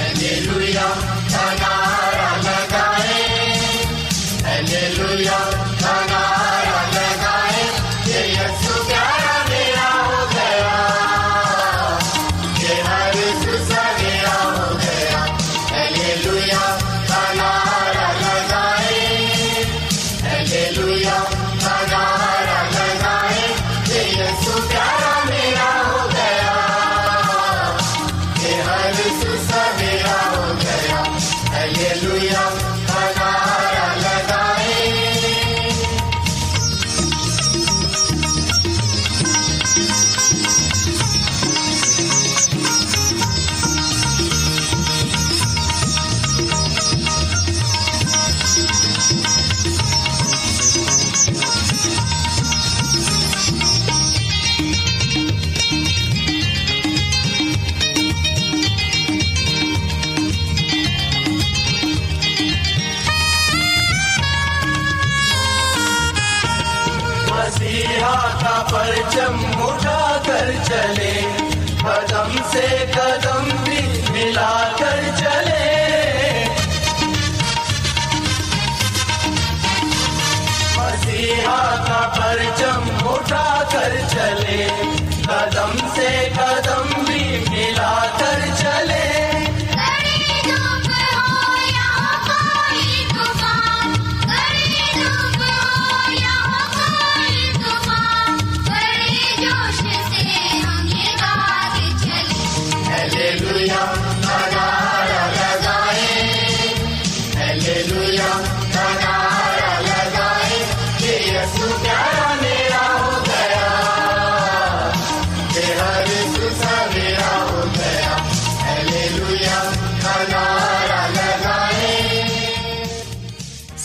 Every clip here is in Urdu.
ہلیلویا نعرہ لگائے، ہلیلویا نعرہ لگائے، کہ یسوع پیارا میرا ہو گیا، کہ ہر دوسرا میرا ہو گیا۔ ہلیلویا پرچم اٹھا کر چلے، قدم سے قدم بھی ملا کر چلے، مسیحا کا پرچم اٹھا کر چلے، قدم سے قدم بھی ملا کر چلے۔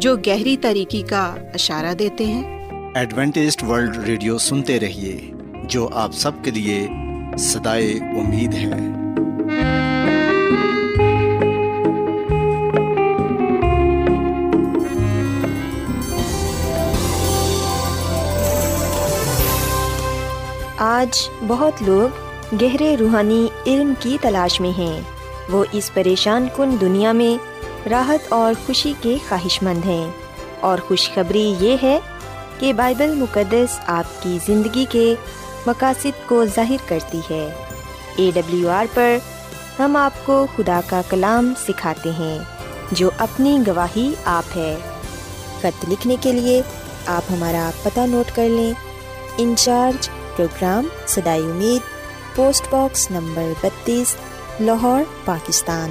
جو گہری تاریکی کا اشارہ دیتے ہیں؟ ایڈوینٹسٹ ورلڈ ریڈیو سنتے رہیے، جو آپ سب کے لیے صدائے امید ہے۔ آج بہت لوگ گہرے روحانی علم کی تلاش میں ہیں، وہ اس پریشان کن دنیا میں راحت اور خوشی کے خواہش مند ہیں، اور خوشخبری یہ ہے کہ بائبل مقدس آپ کی زندگی کے مقاصد کو ظاہر کرتی ہے۔ اے ڈبلیو آر پر ہم آپ کو خدا کا کلام سکھاتے ہیں جو اپنی گواہی آپ ہے۔ خط لکھنے کے لیے آپ ہمارا پتہ نوٹ کر لیں۔ انچارج پروگرام صدائے امید، post box number 32، Lahore, Pakistan.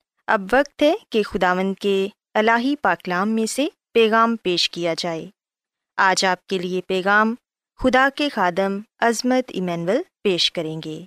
اب وقت ہے کہ خداوند کے الہی پاکلام میں سے پیغام پیش کیا جائے۔ آج آپ کے لیے پیغام خدا کے خادم عظمت ایمینول پیش کریں گے۔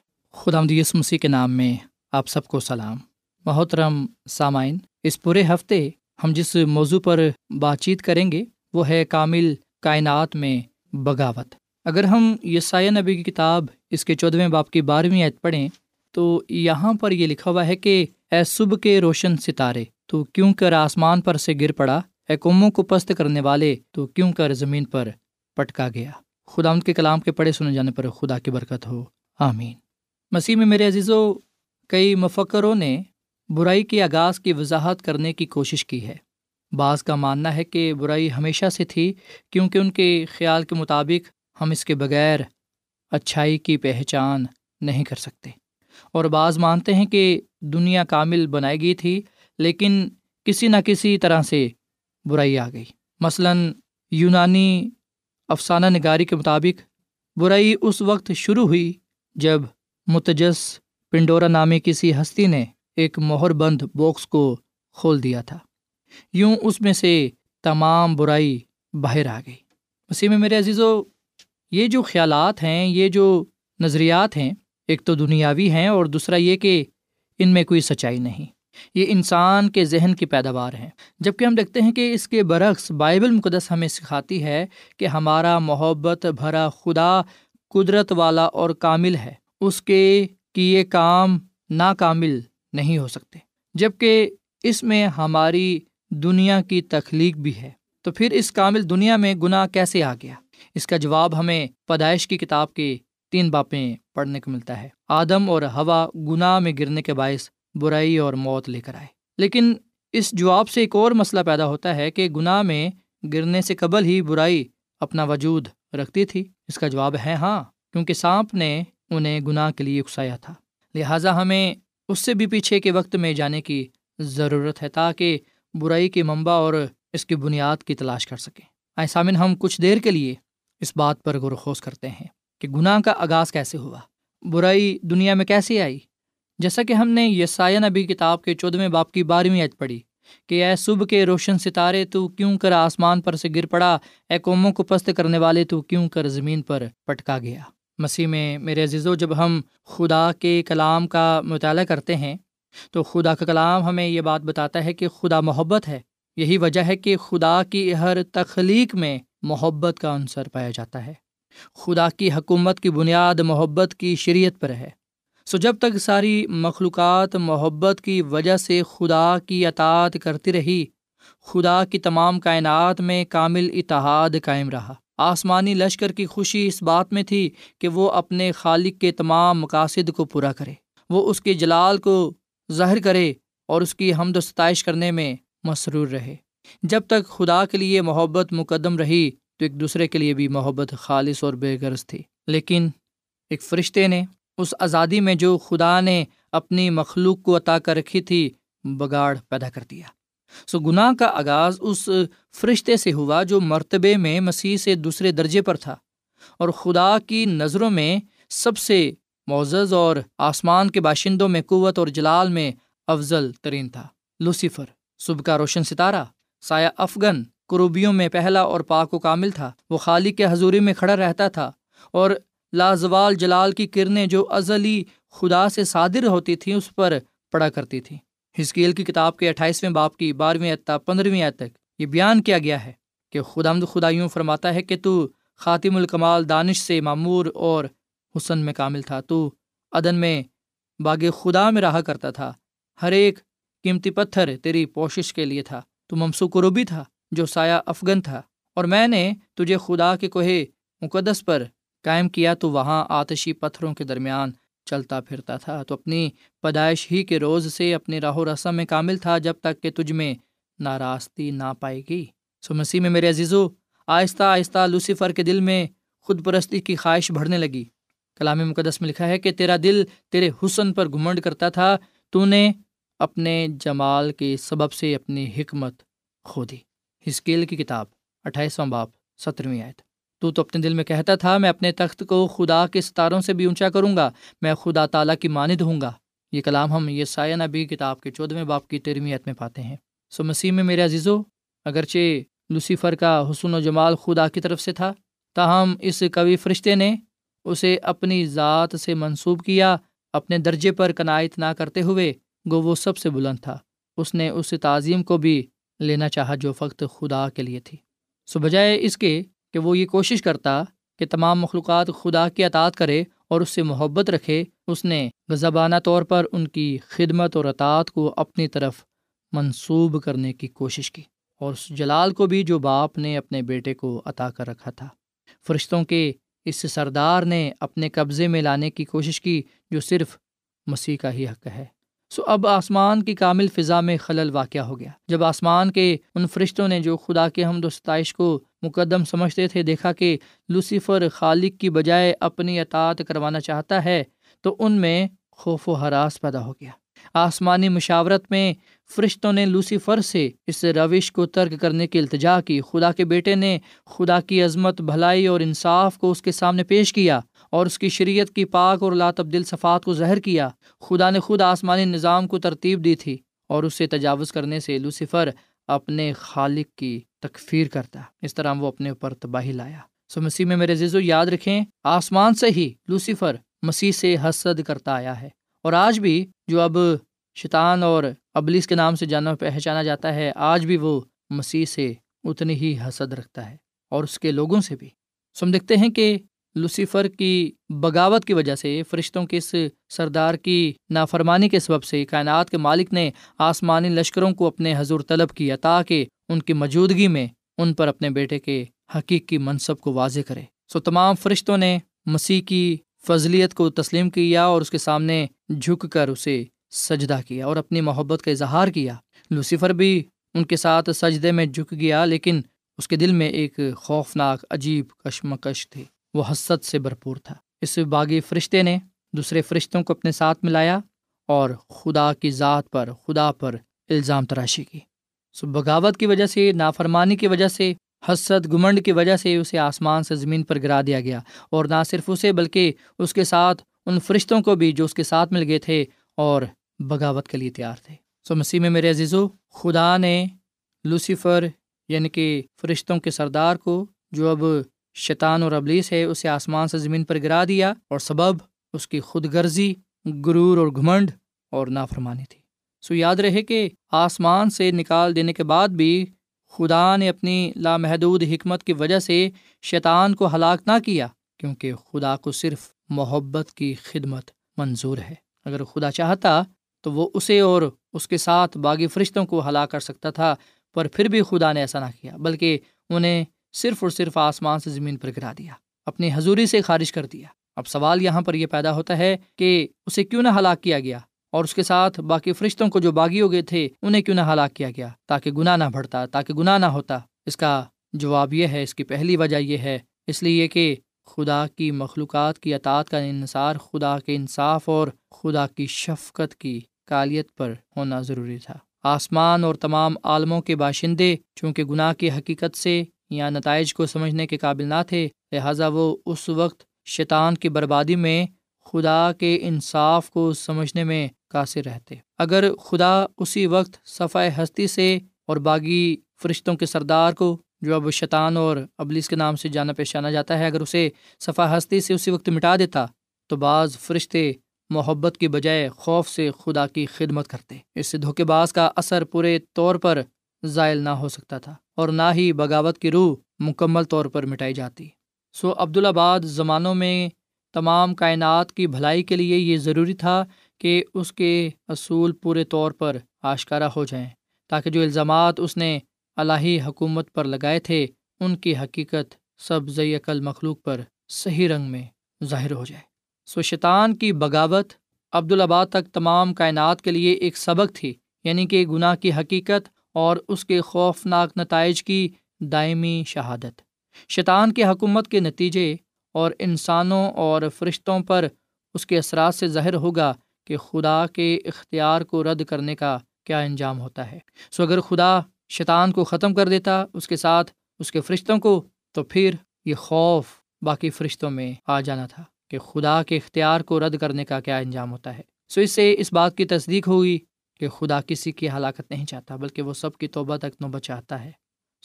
خداوند یسوع مسیح کے نام میں آپ سب کو سلام۔ محترم سامعین، اس پورے ہفتے ہم جس موضوع پر بات چیت کریں گے وہ ہے کامل کائنات میں بغاوت۔ اگر ہم یسایا نبی کی کتاب اس کے 14 باب کی 12 آیت پڑھیں تو یہاں پر یہ لکھا ہوا ہے کہ اے صبح کے روشن ستارے تو کیوں کر آسمان پر سے گر پڑا، اے قوموں کو پست کرنے والے تو کیوں کر زمین پر پٹکا گیا۔ خداوند کے کلام کے پڑھے سنے جانے پر خدا کی برکت ہو، آمین۔ مسیح میں میرے عزیزو، کئی مفکروں نے برائی کے آغاز کی وضاحت کرنے کی کوشش کی ہے۔ بعض کا ماننا ہے کہ برائی ہمیشہ سے تھی، کیونکہ ان کے خیال کے مطابق ہم اس کے بغیر اچھائی کی پہچان نہیں کر سکتے، اور بعض مانتے ہیں کہ دنیا کامل بنائی گئی تھی لیکن کسی نہ کسی طرح سے برائی آ گئی۔ مثلاً یونانی افسانہ نگاری کے مطابق برائی اس وقت شروع ہوئی جب متجس پنڈورا نامی کسی ہستی نے ایک مہر بند باکس کو کھول دیا تھا، یوں اس میں سے تمام برائی باہر آ گئی۔ مسیح میں میرے عزیزو، یہ جو خیالات ہیں، یہ جو نظریات ہیں، ایک تو دنیاوی ہیں اور دوسرا یہ کہ ان میں کوئی سچائی نہیں، یہ انسان کے ذہن کی پیداوار ہیں۔ جبکہ ہم دیکھتے ہیں کہ اس کے برعکس بائبل مقدس ہمیں سکھاتی ہے کہ ہمارا محبت بھرا خدا قدرت والا اور کامل ہے، اس کے کیے کام ناکامل نہیں ہو سکتے، جبکہ اس میں ہماری دنیا کی تخلیق بھی ہے۔ تو پھر اس کامل دنیا میں گناہ کیسے آ گیا؟ اس کا جواب ہمیں پیدائش کی کتاب کے 3 باب میں پڑھنے کو ملتا ہے۔ آدم اور ہوا گناہ میں گرنے کے باعث برائی اور موت لے کر آئے، لیکن اس جواب سے ایک اور مسئلہ پیدا ہوتا ہے کہ گناہ میں گرنے سے قبل ہی برائی اپنا وجود رکھتی تھی۔ اس کا جواب ہے ہاں، کیونکہ سانپ نے انہیں گناہ کے لیے اکسایا تھا، لہٰذا ہمیں اس سے بھی پیچھے کے وقت میں جانے کی ضرورت ہے تاکہ برائی کے منبع اور اس کی بنیاد کی تلاش کر سکیں۔ آئیں سامعین، ہم کچھ دیر کے لیے اس بات پر غور و خوض کرتے ہیں کہ گناہ کا آغاز کیسے ہوا، برائی دنیا میں کیسے آئی۔ جیسا کہ ہم نے یسایہ نبی کتاب کے 14ویں باب کی 12ویں آیت پڑھی کہ اے صبح کے روشن ستارے تو کیوں کر آسمان پر سے گر پڑا، اے قوموں کو پست کرنے والے تو کیوں کر زمین پر پٹکا گیا۔ مسیح میں میرے عزیزو، جب ہم خدا کے کلام کا مطالعہ کرتے ہیں تو خدا کا کلام ہمیں یہ بات بتاتا ہے کہ خدا محبت ہے۔ یہی وجہ ہے کہ خدا کی ہر تخلیق میں محبت کا عنصر پایا جاتا ہے۔ خدا کی حکومت کی بنیاد محبت کی شریعت پر ہے۔ سو جب تک ساری مخلوقات محبت کی وجہ سے خدا کی اطاعت کرتی رہی، خدا کی تمام کائنات میں کامل اتحاد قائم رہا۔ آسمانی لشکر کی خوشی اس بات میں تھی کہ وہ اپنے خالق کے تمام مقاصد کو پورا کرے، وہ اس کے جلال کو ظاہر کرے اور اس کی حمد و ستائش کرنے میں مسرور رہے۔ جب تک خدا کے لیے محبت مقدم رہی تو ایک دوسرے کے لیے بھی محبت خالص اور بے غرض تھی۔ لیکن ایک فرشتے نے اس آزادی میں جو خدا نے اپنی مخلوق کو عطا کر رکھی تھی بگاڑ پیدا کر دیا۔ سو گناہ کا آغاز اس فرشتے سے ہوا جو مرتبے میں مسیح سے دوسرے درجے پر تھا اور خدا کی نظروں میں سب سے معزز اور آسمان کے باشندوں میں قوت اور جلال میں افضل ترین تھا۔ لوسیفر، صبح کا روشن ستارہ، سایہ افغن، کروبیوں میں پہلا اور پاک و کامل تھا۔ وہ خالق کے حضوری میں کھڑا رہتا تھا اور لازوال جلال کی کرنیں جو ازلی خدا سے صادر ہوتی تھیں اس پر پڑا کرتی تھیں۔ حزقیل کی کتاب کے 28ویں باب کی 12ویں تا 15ویں آیت تک یہ بیان کیا گیا ہے کہ خداوند خدا یوں فرماتا ہے کہ تو خاتم الکمال، دانش سے معمور اور حسن میں کامل تھا، تو عدن میں باغ خدا میں رہا کرتا تھا، ہر ایک قیمتی پتھر تیری پوشش کے لیے تھا، تو ممسو کروبی تھا جو سایہ افغن تھا، اور میں نے تجھے خدا کے کوہ مقدس پر قائم کیا، تو وہاں آتشی پتھروں کے درمیان چلتا پھرتا تھا، تو اپنی پیدائش ہی کے روز سے اپنی راہ و رسم میں کامل تھا، جب تک کہ تجھ میں ناراستی نہ پائے گی۔ سو مسیح میں میرے عزیزو، آہستہ آہستہ لوسیفر کے دل میں خود پرستی کی خواہش بڑھنے لگی۔ کلام مقدس میں لکھا ہے کہ تیرا دل تیرے حسن پر گھمنڈ کرتا تھا، تو نے اپنے جمال کے سبب سے اپنی حکمت کھو دی۔ حزقیل کی کتاب 28واں باب 17ویں آیت۔ تو اپنے دل میں کہتا تھا میں اپنے تخت کو خدا کے ستاروں سے بھی اونچا کروں گا، میں خدا تعالیٰ کی مانند ہوں گا۔ یہ کلام ہم یسعیاہ نبی کتاب کے 14ویں باب کی 13ویں آیت میں پاتے ہیں۔ سو مسیح میں میرے عزیزو، اگرچہ لوسیفر کا حسن و جمال خدا کی طرف سے تھا، تاہم اس قوی فرشتے نے اسے اپنی ذات سے منسوب کیا، اپنے درجے پر قناعت نہ کرتے ہوئے گو وہ سب سے بلند تھا۔ اس نے اس تعظیم کو بھی لینا چاہا جو فقط خدا کے لیے تھی۔ سو بجائے اس کے کہ وہ یہ کوشش کرتا کہ تمام مخلوقات خدا کی اطاعت کرے اور اس سے محبت رکھے، اس نے غضبانہ طور پر ان کی خدمت اور اطاعت کو اپنی طرف منسوب کرنے کی کوشش کی، اور اس جلال کو بھی جو باپ نے اپنے بیٹے کو عطا کر رکھا تھا۔ فرشتوں کے اس سردار نے اپنے قبضے میں لانے کی کوشش کی جو صرف مسیح کا ہی حق ہے۔ سو اب آسمان کی کامل فضا میں خلل واقع ہو گیا۔ جب آسمان کے ان فرشتوں نے جو خدا کے حمد و ستائش کو مقدم سمجھتے تھے دیکھا کہ لوسیفر خالق کی بجائے اپنی اطاعت کروانا چاہتا ہے، تو ان میں خوف و ہراس پیدا ہو گیا۔ آسمانی مشاورت میں فرشتوں نے لوسیفر سے اس روش کو ترک کرنے کی التجا کی۔ خدا کے بیٹے نے خدا کی عظمت، بھلائی اور انصاف کو اس کے سامنے پیش کیا اور اس کی شریعت کی پاک اور لاتبدل صفات کو ظاہر کیا۔ خدا نے خود آسمانی نظام کو ترتیب دی تھی اور اس سے تجاوز کرنے سے لوسیفر اپنے خالق کی تکفیر کرتا، اس طرح وہ اپنے اوپر تباہی لایا۔ سو مسیح میں میرے عزیزو، یاد رکھیں، آسمان سے ہی لوسیفر مسیح سے حسد کرتا آیا ہے، اور آج بھی جو اب شیطان اور ابلیس کے نام سے جانا پہچانا جاتا ہے، آج بھی وہ مسیح سے اتنی ہی حسد رکھتا ہے اور اس کے لوگوں سے بھی۔ سو ہم دیکھتے ہیں کہ لوسیفر کی بغاوت کی وجہ سے، فرشتوں کے اس سردار کی نافرمانی کے سبب سے، کائنات کے مالک نے آسمانی لشکروں کو اپنے حضور طلب کیا تاکہ ان کی موجودگی میں ان پر اپنے بیٹے کے حقیقی منصب کو واضح کرے۔ سو تمام فرشتوں نے مسیح کی فضلیت کو تسلیم کیا اور اس کے سامنے جھک کر اسے سجدہ کیا اور اپنی محبت کا اظہار کیا۔ لوسیفر بھی ان کے ساتھ سجدے میں جھک گیا، لیکن اس کے دل میں ایک خوفناک عجیب کشمکش تھی، وہ حسد سے بھرپور تھا۔ اس باغی فرشتے نے دوسرے فرشتوں کو اپنے ساتھ ملایا اور خدا کی ذات پر، خدا پر الزام تراشی کی۔ سو بغاوت کی وجہ سے، نافرمانی کی وجہ سے، حسد گمنڈ کی وجہ سے اسے آسمان سے زمین پر گرا دیا گیا، اور نہ صرف اسے بلکہ اس کے ساتھ ان فرشتوں کو بھی جو اس کے ساتھ مل گئے تھے اور بغاوت کے لیے تیار تھے۔ سو مسیح میں میرے عزیزو، خدا نے لوسیفر یعنی کہ فرشتوں کے سردار کو، جو اب شیطان اور ابلیس ہے، اسے آسمان سے زمین پر گرا دیا، اور سبب اس کی خود غرضی، غرور اور گھمنڈ اور نافرمانی تھی۔ سو یاد رہے کہ آسمان سے نکال دینے کے بعد بھی خدا نے اپنی لامحدود حکمت کی وجہ سے شیطان کو ہلاک نہ کیا، کیونکہ خدا کو صرف محبت کی خدمت منظور ہے۔ اگر خدا چاہتا تو وہ اسے اور اس کے ساتھ باقی فرشتوں کو ہلاک کر سکتا تھا، پر پھر بھی خدا نے ایسا نہ کیا، بلکہ انہیں صرف اور صرف آسمان سے زمین پر گرا دیا، اپنی حضوری سے خارج کر دیا۔ اب سوال یہاں پر یہ پیدا ہوتا ہے کہ اسے کیوں نہ ہلاک کیا گیا، اور اس کے ساتھ باقی فرشتوں کو جو باغی ہو گئے تھے انہیں کیوں نہ ہلاک کیا گیا، تاکہ گناہ نہ بڑھتا، تاکہ گناہ نہ ہوتا۔ اس کا جواب یہ ہے، اس کی پہلی وجہ یہ ہے، اس لیے کہ خدا کی مخلوقات کی اطاعت کا انحصار خدا کے انصاف اور خدا کی شفقت کی کالیت پر ہونا ضروری تھا۔ آسمان اور تمام عالموں کے باشندے چونکہ گناہ کی حقیقت سے یا نتائج کو سمجھنے کے قابل نہ تھے، لہٰذا وہ اس وقت شیطان کی بربادی میں خدا کے انصاف کو سمجھنے میں قاصر رہتے۔ اگر خدا اسی وقت صفحہ ہستی سے اور باغی فرشتوں کے سردار کو، جو اب شیطان اور ابلیس کے نام سے جانا پہچانا جاتا ہے، اگر اسے صفحہ ہستی سے اسی وقت مٹا دیتا، تو بعض فرشتے محبت کی بجائے خوف سے خدا کی خدمت کرتے۔ اس سے دھوکے باز کا اثر پورے طور پر زائل نہ ہو سکتا تھا، اور نہ ہی بغاوت کی روح مکمل طور پر مٹائی جاتی۔ سو عبداللہ بعد زمانوں میں تمام کائنات کی بھلائی کے لیے یہ ضروری تھا کہ اس کے اصول پورے طور پر آشکارا ہو جائیں، تاکہ جو الزامات اس نے الہی حکومت پر لگائے تھے ان کی حقیقت سبزی عقل مخلوق پر صحیح رنگ میں ظاہر ہو جائے۔ سو شیطان کی بغاوت عبدالآباد تک تمام کائنات کے لیے ایک سبق تھی، یعنی کہ گناہ کی حقیقت اور اس کے خوفناک نتائج کی دائمی شہادت۔ شیطان کی حکومت کے نتیجے اور انسانوں اور فرشتوں پر اس کے اثرات سے ظاہر ہوگا کہ خدا کے اختیار کو رد کرنے کا کیا انجام ہوتا ہے۔ سو اگر خدا شیطان کو ختم کر دیتا، اس کے ساتھ اس کے فرشتوں کو، تو پھر یہ خوف باقی فرشتوں میں آ جانا تھا کہ خدا کے اختیار کو رد کرنے کا کیا انجام ہوتا ہے۔ سو اس سے اس بات کی تصدیق ہوگی کہ خدا کسی کی ہلاکت نہیں چاہتا، بلکہ وہ سب کی توبہ تک نوبت چاہتا ہے۔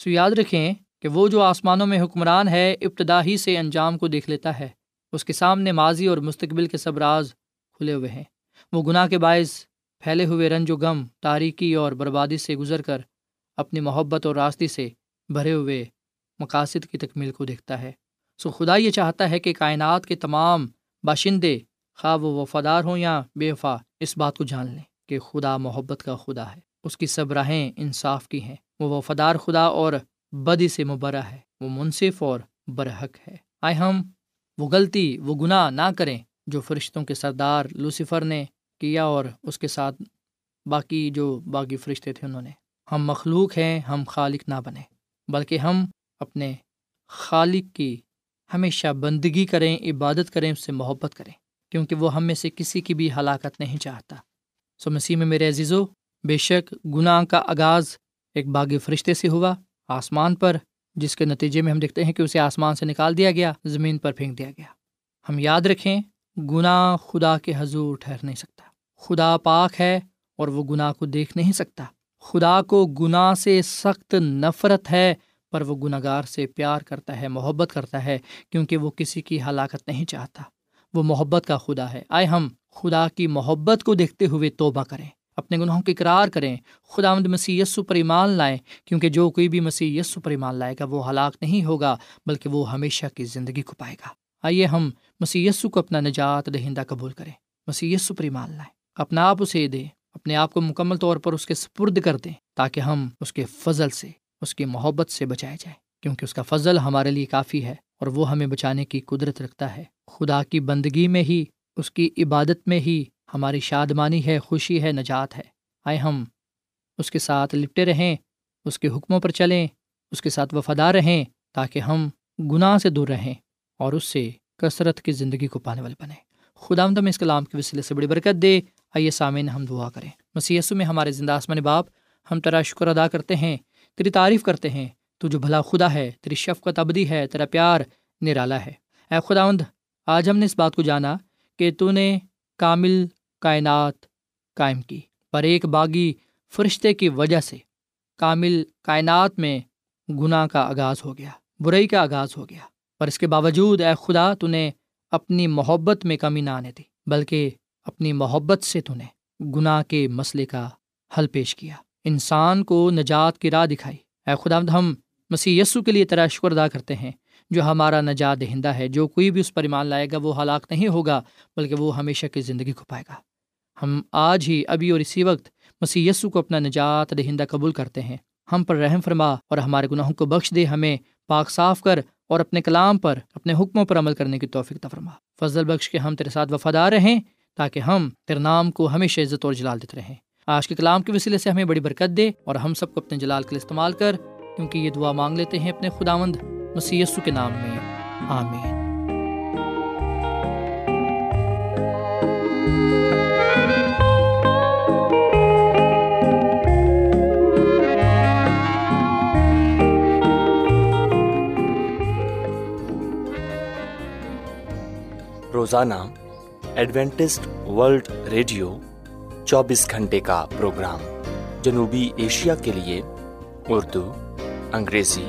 سو یاد رکھیں کہ وہ جو آسمانوں میں حکمران ہے، ابتدا ہی سے انجام کو دیکھ لیتا ہے۔ اس کے سامنے ماضی اور مستقبل کے سب راز کھلے ہوئے ہیں۔ وہ گناہ کے باعث پھیلے ہوئے رنج و غم، تاریکی اور بربادی سے گزر کر اپنی محبت اور راستے سے بھرے ہوئے مقاصد کی تکمیل کو دیکھتا ہے۔ سو خدا یہ چاہتا ہے کہ کائنات کے تمام باشندے، خواہ وہ وفادار ہوں یا بے وفا، اس بات کو جان لیں کہ خدا محبت کا خدا ہے، اس کی سب راہیں انصاف کی ہیں، وہ وفادار خدا اور بدی سے مبرہ ہے، وہ منصف اور برحق ہے۔ آئے ہم وہ غلطی، وہ گناہ نہ کریں جو فرشتوں کے سردار لوسیفر نے کیا، اور اس کے ساتھ باقی جو باقی فرشتے تھے انہوں نے۔ ہم مخلوق ہیں، ہم خالق نہ بنیں، بلکہ ہم اپنے خالق کی ہمیشہ بندگی کریں، عبادت کریں، اس سے محبت کریں، کیونکہ وہ ہم میں سے کسی کی بھی ہلاکت نہیں چاہتا۔ سو مسیح میں میرے عزیزو، بے شک گناہ کا آغاز ایک باغی فرشتے سے ہوا آسمان پر، جس کے نتیجے میں ہم دیکھتے ہیں کہ اسے آسمان سے نکال دیا گیا، زمین پر پھینک دیا گیا۔ ہم یاد رکھیں، گناہ خدا کے حضور ٹھہر نہیں سکتا۔ خدا پاک ہے اور وہ گناہ کو دیکھ نہیں سکتا۔ خدا کو گناہ سے سخت نفرت ہے، پر وہ گناہگار سے پیار کرتا ہے، محبت کرتا ہے، کیونکہ وہ کسی کی ہلاکت نہیں چاہتا۔ وہ محبت کا خدا ہے۔ آئے ہم خدا کی محبت کو دیکھتے ہوئے توبہ کریں، اپنے گناہوں کی اقرار کریں، خداوند مسیح یسوع پر ایمان لائیں، کیونکہ جو کوئی بھی مسیح یسوع پر ایمان لائے گا وہ ہلاک نہیں ہوگا، بلکہ وہ ہمیشہ کی زندگی کو پائے گا۔ آئیے ہم مسیح یسوع کو اپنا نجات دہندہ قبول کریں، مسیح یسوع پر ایمان لائیں، اپنا آپ اسے دیں، اپنے آپ کو مکمل طور پر اس کے سپرد کر دیں، تاکہ ہم اس کے فضل سے، اس کی محبت سے بچائے جائیں، کیونکہ اس کا فضل ہمارے لیے کافی ہے اور وہ ہمیں بچانے کی قدرت رکھتا ہے۔ خدا کی بندگی میں ہی، اس کی عبادت میں ہی ہماری شادمانی ہے، خوشی ہے، نجات ہے۔ آئے ہم اس کے ساتھ لپٹے رہیں، اس کے حکموں پر چلیں، اس کے ساتھ وفادار رہیں، تاکہ ہم گناہ سے دور رہیں اور اس سے کثرت کی زندگی کو پانے والے بنیں۔ خداوند ہمیں اس کلام کے وسیلے سے بڑی برکت دے۔ آئیے سامعین ہم دعا کریں۔ مسیح یسوع میں ہمارے زندہ آسمانی باپ، ہم تیرا شکر ادا کرتے ہیں، تیری تعریف کرتے ہیں، تو جو بھلا خدا ہے، تیری شفقت ابدی ہے، تیرا پیار نرالا ہے۔ اے خداوند، آج ہم نے اس بات کو جانا کہ تو نے کامل کائنات قائم کی، پر ایک باغی فرشتے کی وجہ سے کامل کائنات میں گناہ کا آغاز ہو گیا، برائی کا آغاز ہو گیا، پر اس کے باوجود اے خدا تو نے اپنی محبت میں کمی نہ آنے دی، بلکہ اپنی محبت سے تو نے گناہ کے مسئلے کا حل پیش کیا، انسان کو نجات کی راہ دکھائی۔ اے خداوند، ہم مسیح یسو کے لیے تیرا شکر ادا کرتے ہیں جو ہمارا نجات دہندہ ہے۔ جو کوئی بھی اس پر ایمان لائے گا وہ ہلاک نہیں ہوگا بلکہ وہ ہمیشہ کی زندگی کو پائے گا۔ ہم آج ہی، ابھی اور اسی وقت مسیح یسو کو اپنا نجات دہندہ قبول کرتے ہیں۔ ہم پر رحم فرما اور ہمارے گناہوں کو بخش دے، ہمیں پاک صاف کر اور اپنے کلام پر، اپنے حکموں پر عمل کرنے کی توفیق عطا فرما۔ فضل بخش کے ہم تیرے ساتھ وفادار رہیں تاکہ ہم تیرے نام کو ہمیشہ عزت اور جلال دیتے رہیں۔ آج کے کلام کے وسیلے سے ہمیں بڑی برکت دے اور ہم سب کو اپنے جلال کے لیے استعمال کر، کیونکہ یہ دعا مانگ لیتے ہیں اپنے خداوند مسیح یسوع کے نام میں، آمین۔ روزانہ ایڈوینٹسٹ ورلڈ ریڈیو 24 گھنٹے کا پروگرام جنوبی ایشیا کے لیے اردو، انگریزی،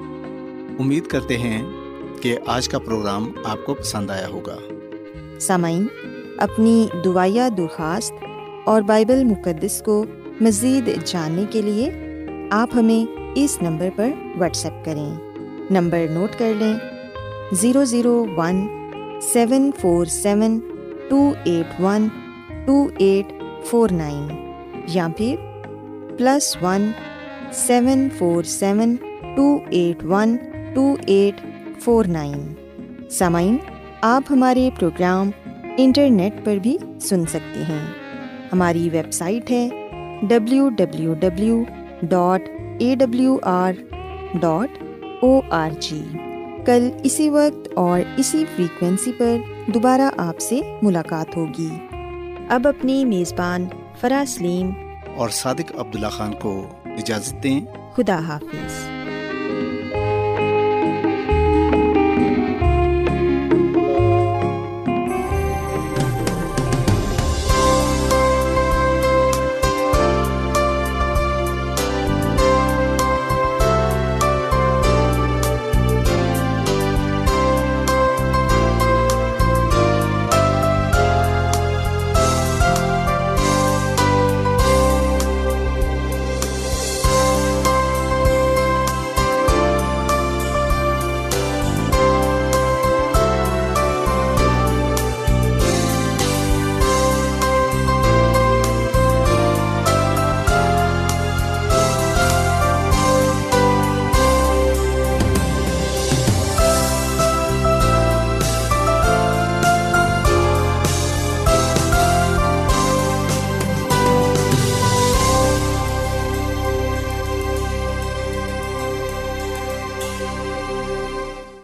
امید کرتے ہیں کہ آج کا پروگرام آپ کو پسند آیا ہوگا۔ سامعین، اپنی دعائیا درخواست اور بائبل مقدس کو مزید جاننے کے لیے آپ ہمیں اس نمبر پر واٹس ایپ کریں۔ نمبر نوٹ کر لیں: 0017472812849 یا پھر +17472812849۔ سامعین، آپ ہمارے پروگرام انٹرنیٹ پر بھی سن سکتے ہیں۔ ہماری ویب سائٹ ہے www.awr.org۔ کل اسی وقت اور اسی فریکوینسی پر دوبارہ آپ سے ملاقات ہوگی۔ اب اپنی میزبان فرا سلیم اور صادق عبداللہ خان کو اجازت دیں۔ خدا حافظ۔